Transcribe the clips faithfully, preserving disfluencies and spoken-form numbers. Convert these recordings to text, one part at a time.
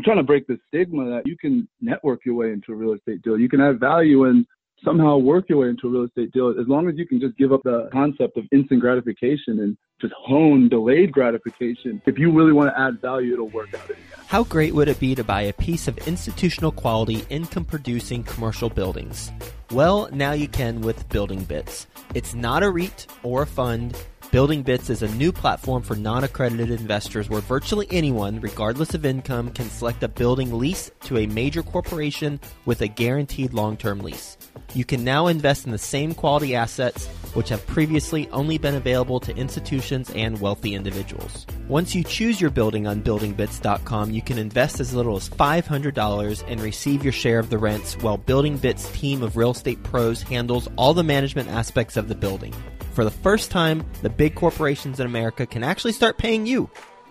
I'm trying to break the stigma that you can network your way into a real estate deal. You can add value and somehow work your way into a real estate deal, as long as you can just give up the concept of instant gratification and just hone delayed gratification. If you really want to add value, it'll work out in the end. How great would it be to buy a piece of institutional quality, income-producing commercial buildings? Well, now you can with Building Bits. It's not a REIT or a fund. Building Bits is a new platform for non-accredited investors where virtually anyone, regardless of income, can select a building lease to a major corporation with a guaranteed long-term lease. You can now invest in the same quality assets which have previously only been available to institutions and wealthy individuals. Once you choose your building on building bits dot com, you can invest as little as five hundred dollars and receive your share of the rents, while Building Bits' team of real estate pros handles all the management aspects of the building. For the first time, the big corporations in America can actually start paying you.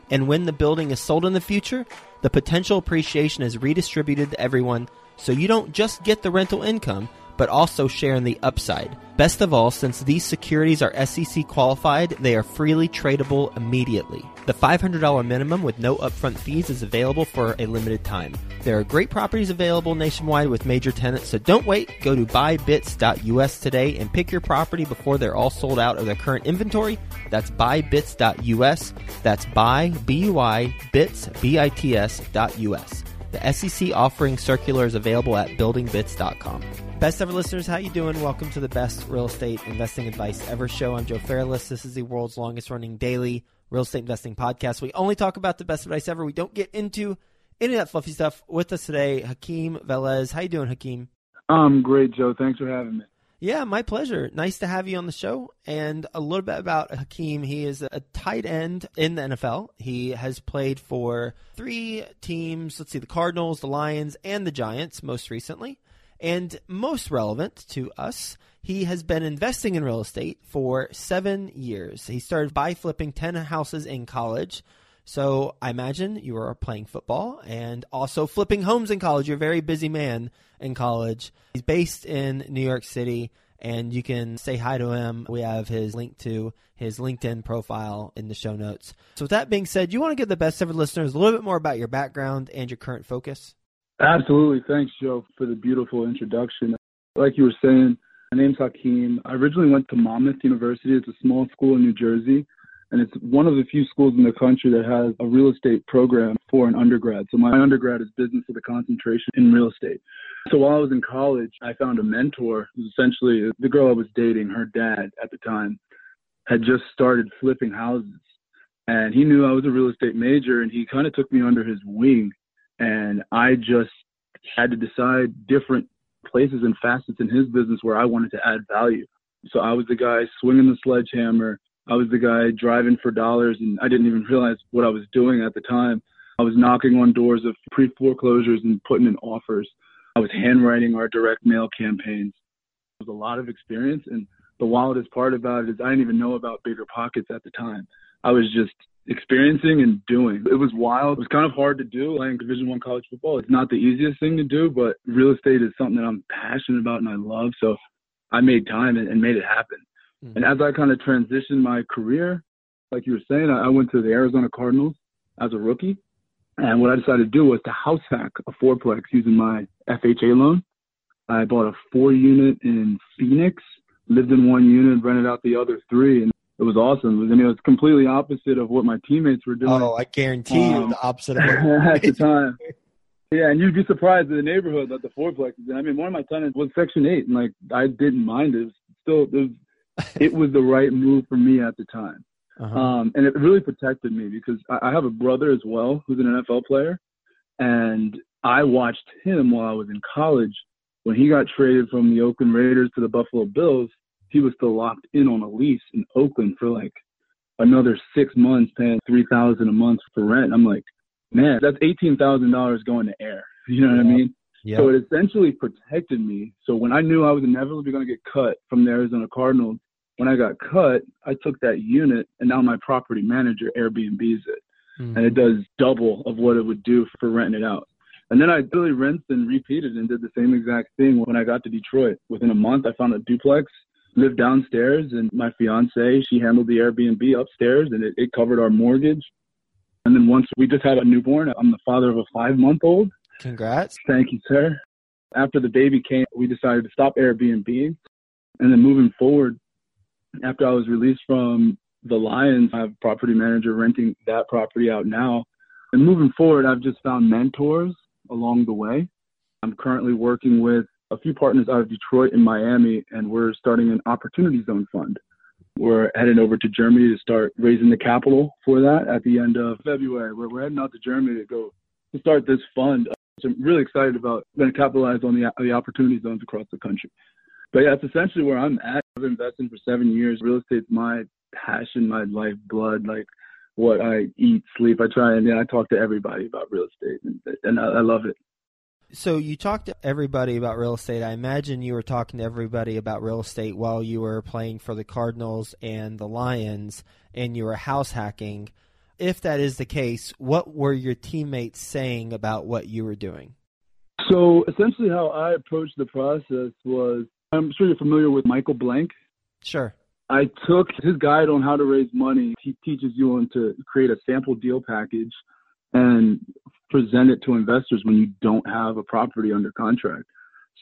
And when the building is sold in the future, the potential appreciation is redistributed to everyone, so you don't just get the rental income, but also share in the upside. Best of all, since these securities are S E C qualified, they are freely tradable immediately. The five hundred dollars minimum with no upfront fees is available for a limited time. There are great properties available nationwide with major tenants, so don't wait. Go to buy bits dot u s today and pick your property before they're all sold out of their current inventory. That's buy bits dot u s. That's buy, B U I, bits, B I T S, dot U S. The S E C offering circular is available at building bits dot com. Best ever listeners, how you doing? Welcome to the best real estate investing advice ever show. I'm Joe Fairless. This is the world's longest running daily real estate investing podcast. We only talk about the best advice ever. We don't get into any of that fluffy stuff. With us today, Hakeem Velez. How you doing, Hakeem? I'm great, Joe. Thanks for having me. Yeah, my pleasure. Nice to have you on the show. And a little bit about Hakeem. He is a tight end in the N F L. He has played for three teams. Let's see, the Cardinals, the Lions, and the Giants most recently. And most relevant to us, he has been investing in real estate for seven years. He started by flipping ten houses in college. So I imagine you are playing football and also flipping homes in college. You're a very busy man in college. He's based in New York City, and you can say hi to him. We have his link to his LinkedIn profile in the show notes. So with that being said, you want to give the best ever listeners a little bit more about your background and your current focus? Absolutely. Thanks, Joe, for the beautiful introduction. Like you were saying, my name's Hakeem. I originally went to Monmouth University. It's a small school in New Jersey, and it's one of the few schools in the country that has a real estate program for an undergrad. So my undergrad is business with a concentration in real estate. So while I was in college, I found a mentor, who's essentially the girl I was dating, her dad at the time, had just started flipping houses. And he knew I was a real estate major, and he kind of took me under his wing. And I just had to decide different places and facets in his business where I wanted to add value. So I was the guy swinging the sledgehammer. I was the guy driving for dollars, and I didn't even realize what I was doing at the time. I was knocking on doors of pre-foreclosures and putting in offers. I was handwriting our direct mail campaigns. It was a lot of experience, and the wildest part about it is I didn't even know about BiggerPockets at the time. I was just experiencing and doing. It was wild. It was kind of hard to do. Playing Division One college football, it's not the easiest thing to do, but real estate is something that I'm passionate about and I love. So I made time and, and made it happen. Mm-hmm. And as I kind of transitioned my career, like you were saying, I, I went to the Arizona Cardinals as a rookie. And what I decided to do was to house hack a fourplex using my F H A loan. I bought a four unit in Phoenix, lived in one unit, rented out the other three. And it was awesome. I mean, it was completely opposite of what my teammates were doing. Oh, I guarantee um, you the opposite of what at the time. Yeah, and you'd be surprised at the neighborhood that the fourplexes. I mean, one of my tenants was Section eight, and like I didn't mind it. It was still, it was, it was the right move for me at the time, uh-huh. um, and it really protected me because I, I have a brother as well who's an N F L player, and I watched him while I was in college when he got traded from the Oakland Raiders to the Buffalo Bills. He was still locked in on a lease in Oakland for like another six months, paying three thousand dollars a month for rent. I'm like, man, that's eighteen thousand dollars going to air. You know what yeah. I mean? Yeah. So it essentially protected me. So when I knew I was inevitably going to get cut from the Arizona Cardinals, when I got cut, I took that unit and now my property manager Airbnbs it. Mm-hmm. And it does double of what it would do for renting it out. And then I really rinsed and repeated and did the same exact thing when I got to Detroit. Within a month, I found a duplex. Lived downstairs, and my fiance, she handled the Airbnb upstairs, and it, it covered our mortgage. And then once we just had a newborn. I'm the father of a five-month-old. Congrats. Thank you, sir. After the baby came, we decided to stop Airbnb. And then moving forward, after I was released from the Lions, I have a property manager renting that property out now. And moving forward, I've just found mentors along the way. I'm currently working with a few partners out of Detroit and Miami, and we're starting an opportunity zone fund. We're heading over to Germany to start raising the capital for that at the end of February. We're, we're heading out to Germany to go to start this fund. So I'm really excited about going to capitalize on the, the opportunity zones across the country. But yeah, that's essentially where I'm at. I've been investing for seven years. Real estate's my passion, my lifeblood, like what I eat, sleep. I try and yeah, I talk to everybody about real estate, and, and I, I love it. So you talked to everybody about real estate. I imagine you were talking to everybody about real estate while you were playing for the Cardinals and the Lions, and you were house hacking. If that is the case, what were your teammates saying about what you were doing? So essentially how I approached the process was, I'm sure you're familiar with Michael Blank. Sure. I took his guide on how to raise money. He teaches you on to create a sample deal package and present it to investors when you don't have a property under contract.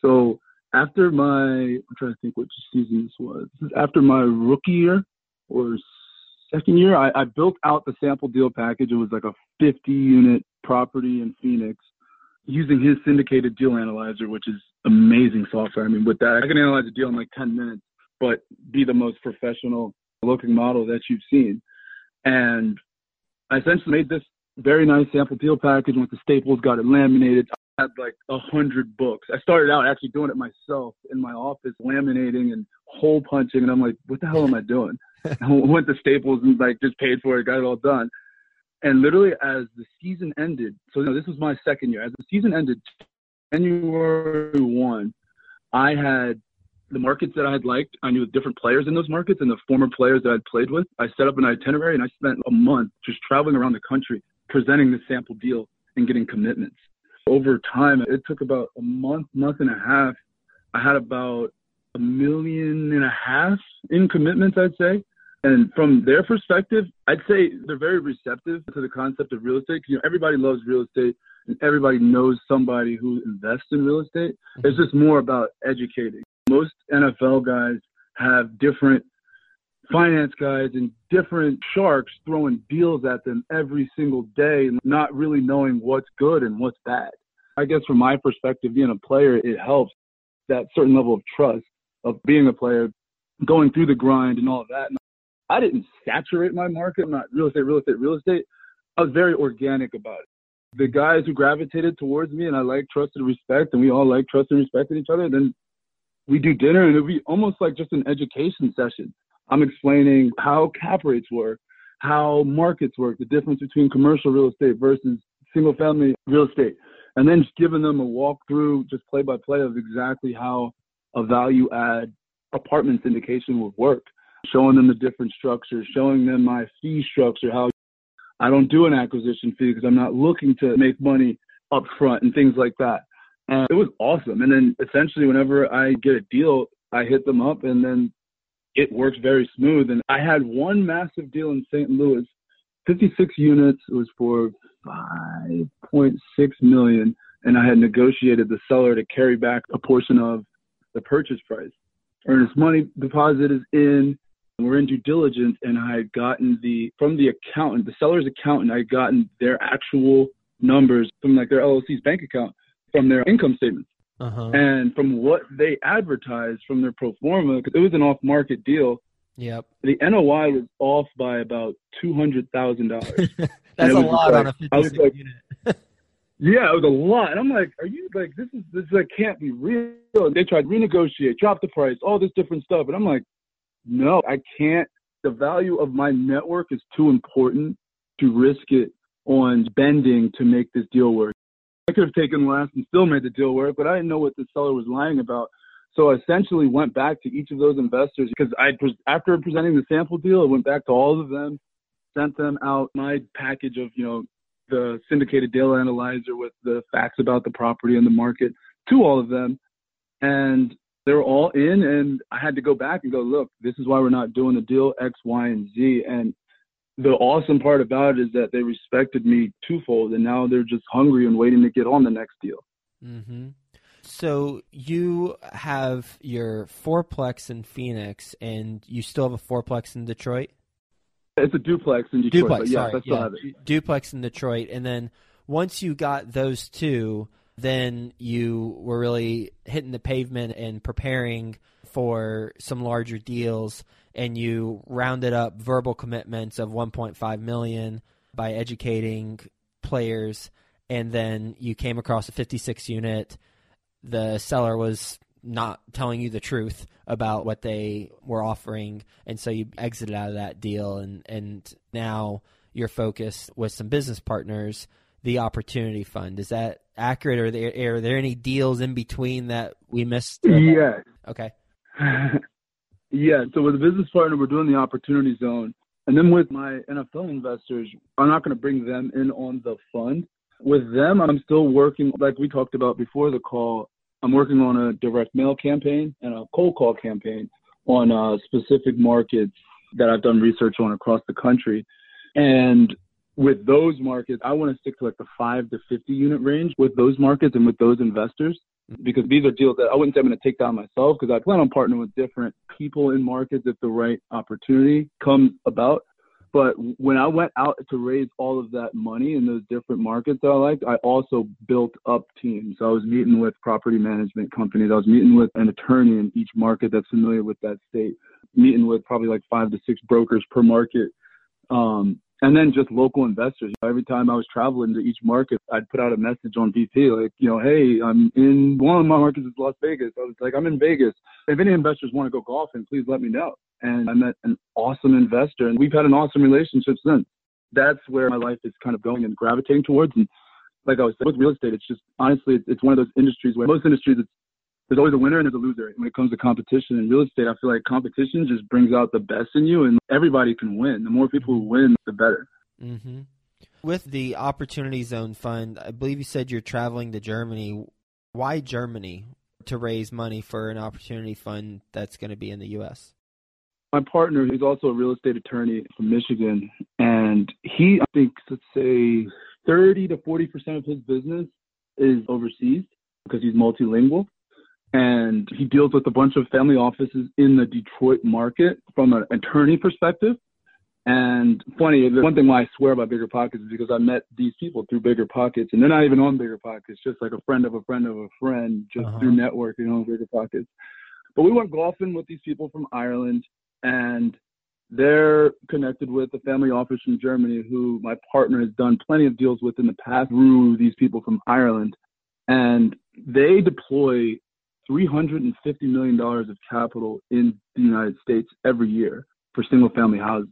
So after my, I'm trying to think which season this was. After my rookie year or second year, I, I built out the sample deal package. It was like a fifty unit property in Phoenix using his syndicated deal analyzer, which is amazing software. I mean, with that, I can analyze a deal in like ten minutes, but be the most professional looking model that you've seen. And I essentially made this very nice sample deal package, went to Staples, got it laminated. I had like a hundred books. I started out actually doing it myself in my office, laminating and hole punching. And I'm like, what the hell am I doing? And I went to Staples and like just paid for it, got it all done. And literally as the season ended, so you know, this was my second year. As the season ended, January first, I had the markets that I had liked. I knew different players in those markets and the former players that I'd played with. I set up an itinerary and I spent a month just traveling around the country, presenting the sample deal and getting commitments. Over time, it took about a month, month and a half. I had about a million and a half in commitments, I'd say. And from their perspective, I'd say they're very receptive to the concept of real estate. You know, everybody loves real estate and everybody knows somebody who invests in real estate. It's just more about educating. Most N F L guys have different finance guys and different sharks throwing deals at them every single day and not really knowing what's good and what's bad. I guess from my perspective, being a player, it helps that certain level of trust of being a player, going through the grind and all of that. And I didn't saturate my market. I'm not real estate, real estate, real estate. I was very organic about it. The guys who gravitated towards me and I like trust and respect, and we all like trust and respected each other, then we do dinner and it would be almost like just an education session. I'm explaining how cap rates work, how markets work, the difference between commercial real estate versus single-family real estate, and then just giving them a walkthrough, just play-by-play of exactly how a value-add apartment syndication would work, showing them the different structures, showing them my fee structure, how I don't do an acquisition fee because I'm not looking to make money up front and things like that. And it was awesome. And then essentially whenever I get a deal, I hit them up and then it works very smooth. And I had one massive deal in Saint Louis, fifty-six units. It was for five point six million dollars. And I had negotiated the seller to carry back a portion of the purchase price. Earnest money deposit is in. We're in due diligence. And I had gotten the, from the accountant, the seller's accountant, I had gotten their actual numbers from like their L L C's bank account from their income statements. Uh-huh. And from what they advertised from their pro forma, because it was an off-market deal, yep, the N O I was off by about two hundred thousand dollars. That's a lot like, on a fifty-six like, unit. Yeah, it was a lot. And I'm like, are you like, this is, this like, can't be real. And they tried to renegotiate, drop the price, all this different stuff. And I'm like, no, I can't. The value of my network is too important to risk it on bending to make this deal work. I could have taken less and still made the deal work, but I didn't know what the seller was lying about. So I essentially went back to each of those investors because I, after presenting the sample deal, I went back to all of them, sent them out my package of, you know, the syndicated deal analyzer with the facts about the property and the market to all of them. And they were all in, and I had to go back and go, look, this is why we're not doing a deal X, Y, and Z. And the awesome part about it is that they respected me twofold, and now they're just hungry and waiting to get on the next deal. Mm-hmm. So you have your fourplex in Phoenix, and you still have a fourplex in Detroit? It's a duplex in Detroit. Duplex, yeah, sorry. Yeah. Duplex in Detroit. And then once you got those two, then you were really hitting the pavement and preparing for some larger deals, and you rounded up verbal commitments of one point five million dollars by educating players, and then you came across a fifty-six unit. The seller was not telling you the truth about what they were offering, and so you exited out of that deal, and, and now you're focused with some business partners, the Opportunity Fund. Is that accurate, or are there, are there any deals in between that we missed? Yeah. Okay. Yeah, so with a business partner, we're doing the Opportunity Zone. And then with my N F L investors, I'm not going to bring them in on the fund. With them, I'm still working, like we talked about before the call, I'm working on a direct mail campaign and a cold call campaign on uh, specific markets that I've done research on across the country. And with those markets, I want to stick to like the five to fifty unit range with those markets and with those investors, because these are deals that I wouldn't say I'm going to take down myself, because I plan on partnering with different people in markets if the right opportunity comes about. But when I went out to raise all of that money in those different markets that I liked, I also built up teams. So I was meeting with property management companies. I was meeting with an attorney in each market that's familiar with that state, meeting with probably like five to six brokers per market. Um, and then just local investors. Every time I was traveling to each market, I'd put out a message on V P, like, you know, hey, I'm in one of my markets is Las Vegas. I was like, I'm in Vegas. If any investors want to go golfing, please let me know. And I met an awesome investor, and we've had an awesome relationship since. That's where my life is kind of going and gravitating towards. And like I was saying, with real estate, it's just, honestly, it's, it's one of those industries where most industries, it's, there's always a winner and there's a loser. When it comes to competition in real estate, I feel like competition just brings out the best in you, and everybody can win. The more people who win, the better. Mm-hmm. With the Opportunity Zone Fund, I believe you said you're traveling to Germany. Why Germany to raise money for an opportunity fund that's going to be in the U S? My partner, he's also a real estate attorney from Michigan, and he, I think, let's say thirty to forty percent of his business is overseas because he's multilingual, and he deals with a bunch of family offices in the Detroit market from an attorney perspective. And funny, the one thing why I swear by BiggerPockets is because I met these people through BiggerPockets, and they're not even on BiggerPockets, just like a friend of a friend of a friend, just uh-huh. through networking on BiggerPockets. But we went golfing with these people from Ireland, and they're connected with a family office from Germany who my partner has done plenty of deals with in the past through these people from Ireland. And they deploy three hundred fifty million dollars of capital in the United States every year for single-family houses.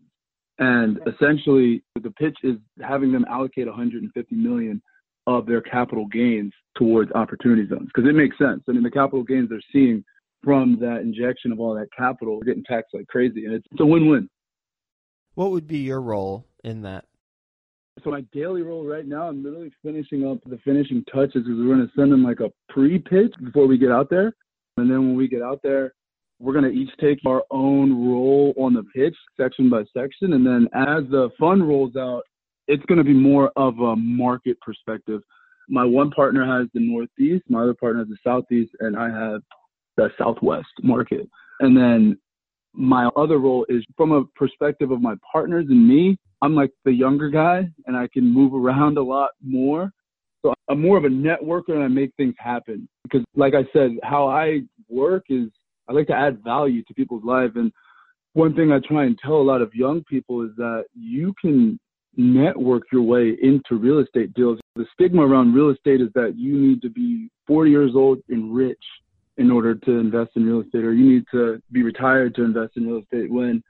And essentially, the pitch is having them allocate one hundred fifty million dollars of their capital gains towards opportunity zones, because it makes sense. I mean, the capital gains they're seeing from that injection of all that capital, we're getting taxed like crazy, and it's, it's a win-win. What would be your role in that? So my daily role right now, I'm literally finishing up the finishing touches, because we're going to send them like a pre-pitch before we get out there. And then when we get out there, we're going to each take our own role on the pitch, section by section. And then as the fund rolls out, it's going to be more of a market perspective. My one partner has the Northeast, my other partner has the Southeast, and I have the Southwest market. And then my other role is from a perspective of my partners and me, I'm like the younger guy, and I can move around a lot more. So I'm more of a networker, and I make things happen. Because like I said, how I work is I like to add value to people's lives. And one thing I try and tell a lot of young people is that you can network your way into real estate deals. The stigma around real estate is that you need to be forty years old and rich in order to invest in real estate, or you need to be retired to invest in real estate, when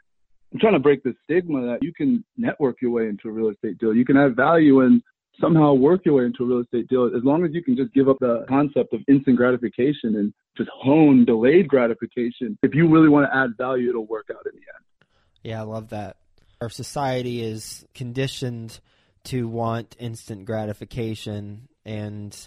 I'm trying to break the stigma that you can network your way into a real estate deal. You can add value and somehow work your way into a real estate deal, as long as you can just give up the concept of instant gratification and just hone delayed gratification. If you really want to add value, it'll work out in the end. Yeah, I love that. Our society is conditioned to want instant gratification, and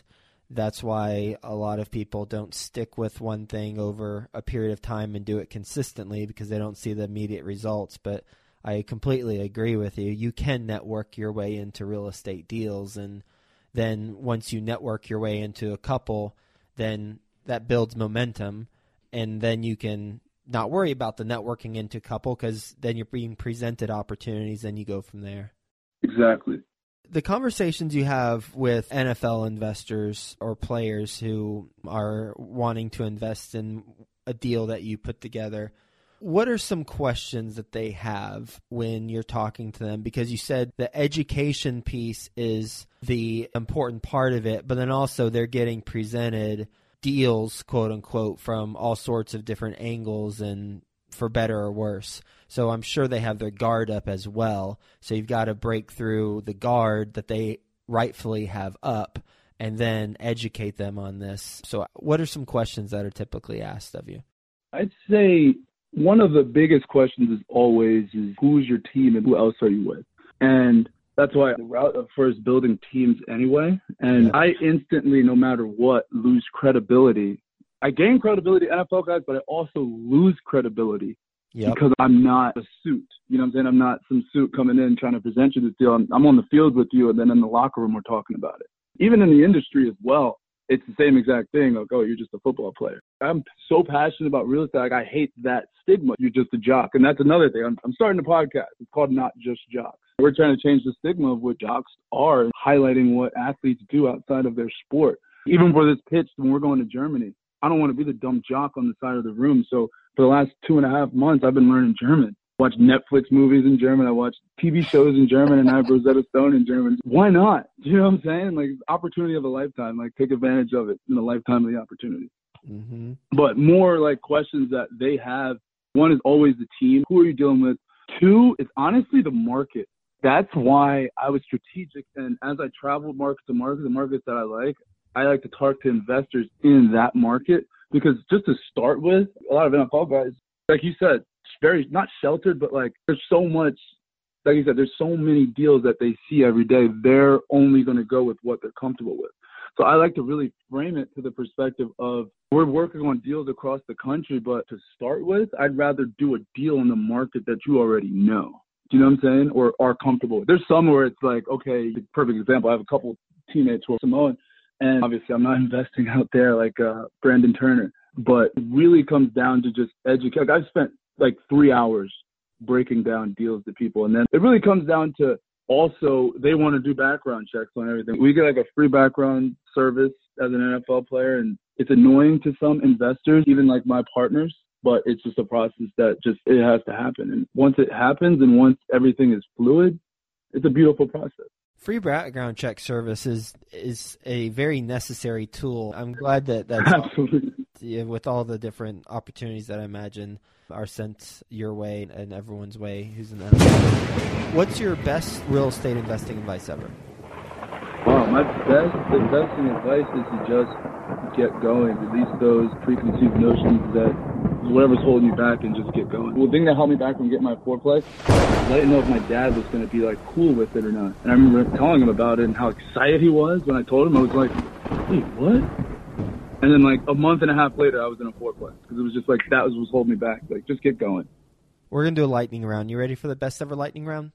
that's why a lot of people don't stick with one thing over a period of time and do it consistently, because they don't see the immediate results. But I completely agree with you. You can network your way into real estate deals. And then once you network your way into a couple, then that builds momentum. And then you can not worry about the networking into couple because then you're being presented opportunities and you go from there. Exactly. The conversations you have with N F L investors or players who are wanting to invest in a deal that you put together, what are some questions that they have when you're talking to them? Because you said the education piece is the important part of it, but then also they're getting presented deals, quote unquote, from all sorts of different angles and for better or worse. So I'm sure they have their guard up as well. So you've got to break through the guard that they rightfully have up and then educate them on this. So what are some questions that are typically asked of you? I'd say one of the biggest questions is always is who's your team and who else are you with? And that's why the route of first building teams anyway. And yeah. I instantly, no matter what, lose credibility. I gain credibility N F L guys, but I also lose credibility yep. because I'm not a suit. You know what I'm saying? I'm not some suit coming in trying to present you this deal. I'm, I'm on the field with you, and then in the locker room we're talking about it. Even in the industry as well, it's the same exact thing. Like, oh, you're just a football player. I'm so passionate about real estate. Like, I hate that stigma. You're just a jock. And that's another thing. I'm, I'm starting a podcast. It's called Not Just Jocks. We're trying to change the stigma of what jocks are and highlighting what athletes do outside of their sport. Even for this pitch, when we're going to Germany, I don't want to be the dumb jock on the side of the room. So for the last two and a half months, I've been learning German. I watch Netflix movies in German. I watch T V shows in German, and I have Rosetta Stone in German. Why not? You know what I'm saying? Like, opportunity of a lifetime. Like, take advantage of it in a lifetime of the opportunity. Mm-hmm. But more like questions that they have. One is always the team. Who are you dealing with? Two is honestly the market. That's why I was strategic. And as I traveled market to market, the markets that I like, I like to talk to investors in that market because just to start with, a lot of N F L guys, like you said, very not sheltered, but like there's so much, like you said, there's so many deals that they see every day. They're only going to go with what they're comfortable with. So I like to really frame it to the perspective of we're working on deals across the country, but to start with, I'd rather do a deal in the market that you already know. Do you know what I'm saying? Or are comfortable with. There's some where it's like, okay, perfect example. I have a couple teammates who are Samoan. And obviously, I'm not investing out there like uh, Brandon Turner, but it really comes down to just educate. Like, I've spent like three hours breaking down deals to people. And then it really comes down to also they want to do background checks on everything. We get like a free background service as an N F L player. And it's annoying to some investors, even like my partners, but it's just a process that just it has to happen. And once it happens and once everything is fluid, it's a beautiful process. Free background check service is, is a very necessary tool. I'm glad that that's all, with all the different opportunities that I imagine are sent your way and everyone's way who's in that. What's your best real estate investing advice ever? Wow, my best investing advice is to just get going. Release those preconceived notions that whatever's holding you back and just get going. Well, the thing that helped me back from getting my fourplex, I didn't know if my dad was going to be like cool with it or not. And I remember telling him about it and how excited he was. When I told him, I was like, wait, what? And then like a month and a half later, I was in a fourplex because it was just like, that was what was holding me back. Like, just get going. We're going to do a lightning round. You ready for the best ever lightning round?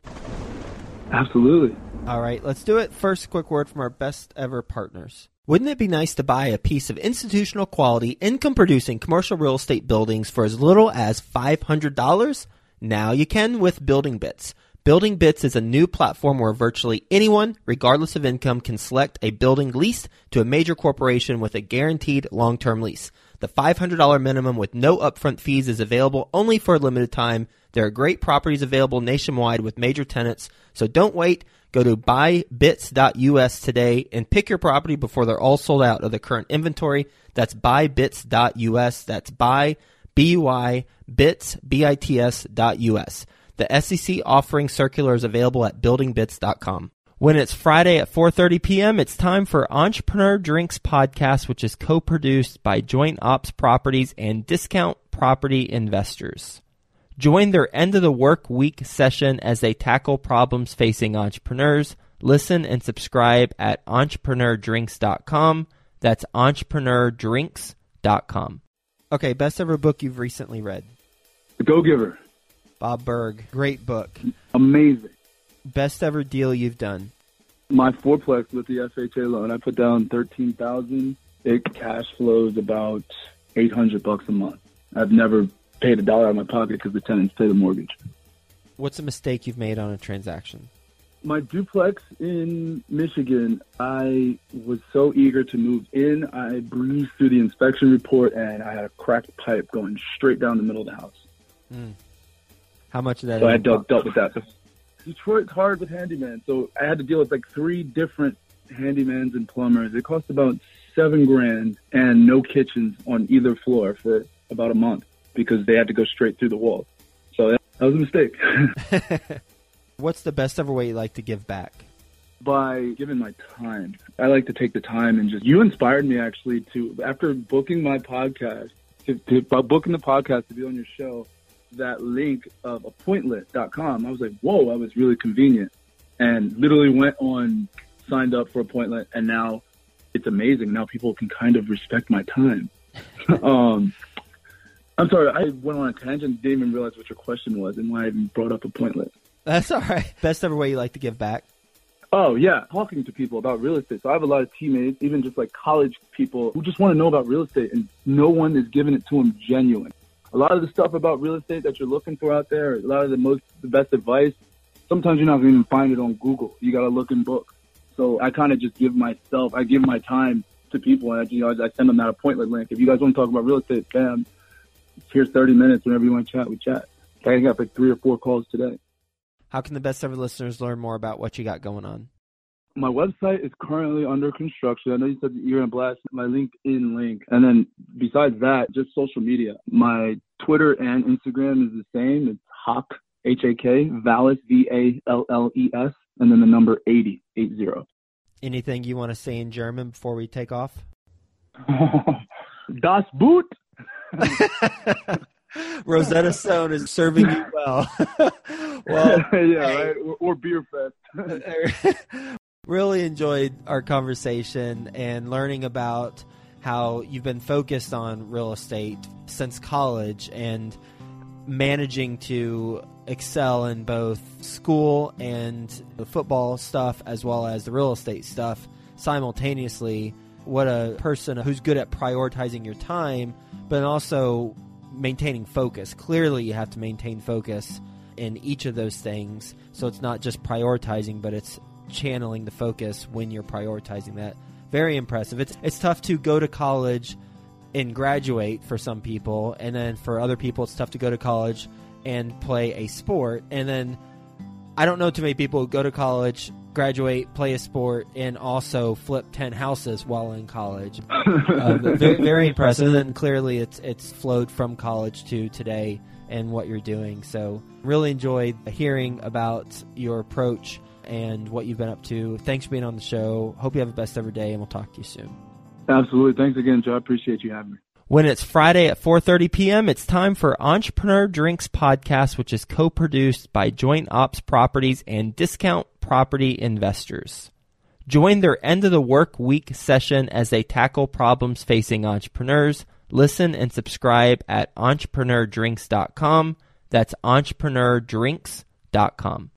Absolutely. All right, let's do it. First, quick word from our best ever partners. Wouldn't it be nice to buy a piece of institutional quality, income-producing commercial real estate buildings for as little as five hundred dollars? Now you can with Building Bits. Building Bits is a new platform where virtually anyone, regardless of income, can select a building leased to a major corporation with a guaranteed long-term lease. The five hundred dollars minimum with no upfront fees is available only for a limited time. There are great properties available nationwide with major tenants, so don't wait. Go to buy bits dot U S today and pick your property before they're all sold out of the current inventory. That's buy bits dot U S. That's buy, B U I, bits, B I T S dot U S. The S E C offering circular is available at building bits dot com. When it's Friday at four thirty p.m., it's time for Entrepreneur Drinks podcast, which is co-produced by Joint Ops Properties and Discount Property Investors. Join their end-of-the-work week session as they tackle problems facing entrepreneurs. Listen and subscribe at entrepreneur drinks dot com. That's entrepreneur drinks dot com. Okay, best ever book you've recently read? The Go-Giver. Bob Berg. Great book. Amazing. Best ever deal you've done. My fourplex with the F H A loan, I put down thirteen thousand dollars. It cash flows about eight hundred bucks a month. I've never paid a dollar out of my pocket because the tenants pay the mortgage. What's a mistake you've made on a transaction? My duplex in Michigan, I was so eager to move in, I breezed through the inspection report and I had a cracked pipe going straight down the middle of the house. Mm. How much of that? So I dealt, dealt with that. Detroit's hard with handymen, so I had to deal with like three different handymans and plumbers. It cost about seven grand and no kitchens on either floor for about a month because they had to go straight through the wall. So that was a mistake. What's the best ever way you like to give back? By giving my time. I like to take the time and just, you inspired me actually to, after booking my podcast, to, to, by booking the podcast to be on your show, that link of appointlet dot com, I was like, whoa, that was really convenient. And literally went on, signed up for Appointlet, and now it's amazing. Now people can kind of respect my time. um, I'm sorry, I went on a tangent, didn't even realize what your question was and why I even brought up Appointlet. That's all right. Best ever way you like to give back? Oh, yeah. Talking to people about real estate. So I have a lot of teammates, even just like college people who just want to know about real estate, and no one is giving it to them genuine. A lot of the stuff about real estate that you're looking for out there, a lot of the most, the best advice, sometimes you're not going to even find it on Google. You got to look in books. So I kind of just give myself, I give my time to people, and I, you know, I send them that appointment link. If you guys want to talk about real estate, bam, here's thirty minutes. Whenever you want to chat, we chat. I got like three or four calls today. How can the best ever listeners learn more about what you got going on? My website is currently under construction. I know you said that you're going to blast my LinkedIn link. And then besides that, just social media. My Twitter and Instagram is the same. It's Hak, H A K, Valles, V A L L E S, and then the number eighty, eight zero. Anything you want to say in German before we take off? Das Boot! Rosetta Stone is serving you well. Well, yeah, hey. Right? Or, or beer fest. Really enjoyed our conversation and learning about how you've been focused on real estate since college and managing to excel in both school and the football stuff as well as the real estate stuff simultaneously. What a person who's good at prioritizing your time, but also maintaining focus. Clearly, you have to maintain focus in each of those things. So it's not just prioritizing, but it's channeling the focus when you're prioritizing that. Very impressive. It's it's tough to go to college and graduate for some people, and then for other people it's tough to go to college and play a sport. And then I don't know too many people who go to college, graduate, play a sport, and also flip ten houses while in college. uh, very, very impressive. And clearly it's it's flowed from college to today and what you're doing. So really enjoyed hearing about your approach and what you've been up to. Thanks for being on the show. Hope you have the best ever day, and we'll talk to you soon. Absolutely. Thanks again, Joe. I appreciate you having me. When it's Friday at four thirty p.m., it's time for Entrepreneur Drinks Podcast, which is co-produced by Joint Ops Properties and Discount Property Investors. Join their end of the work week session as they tackle problems facing entrepreneurs. Listen and subscribe at entrepreneur drinks dot com. That's entrepreneur drinks dot com.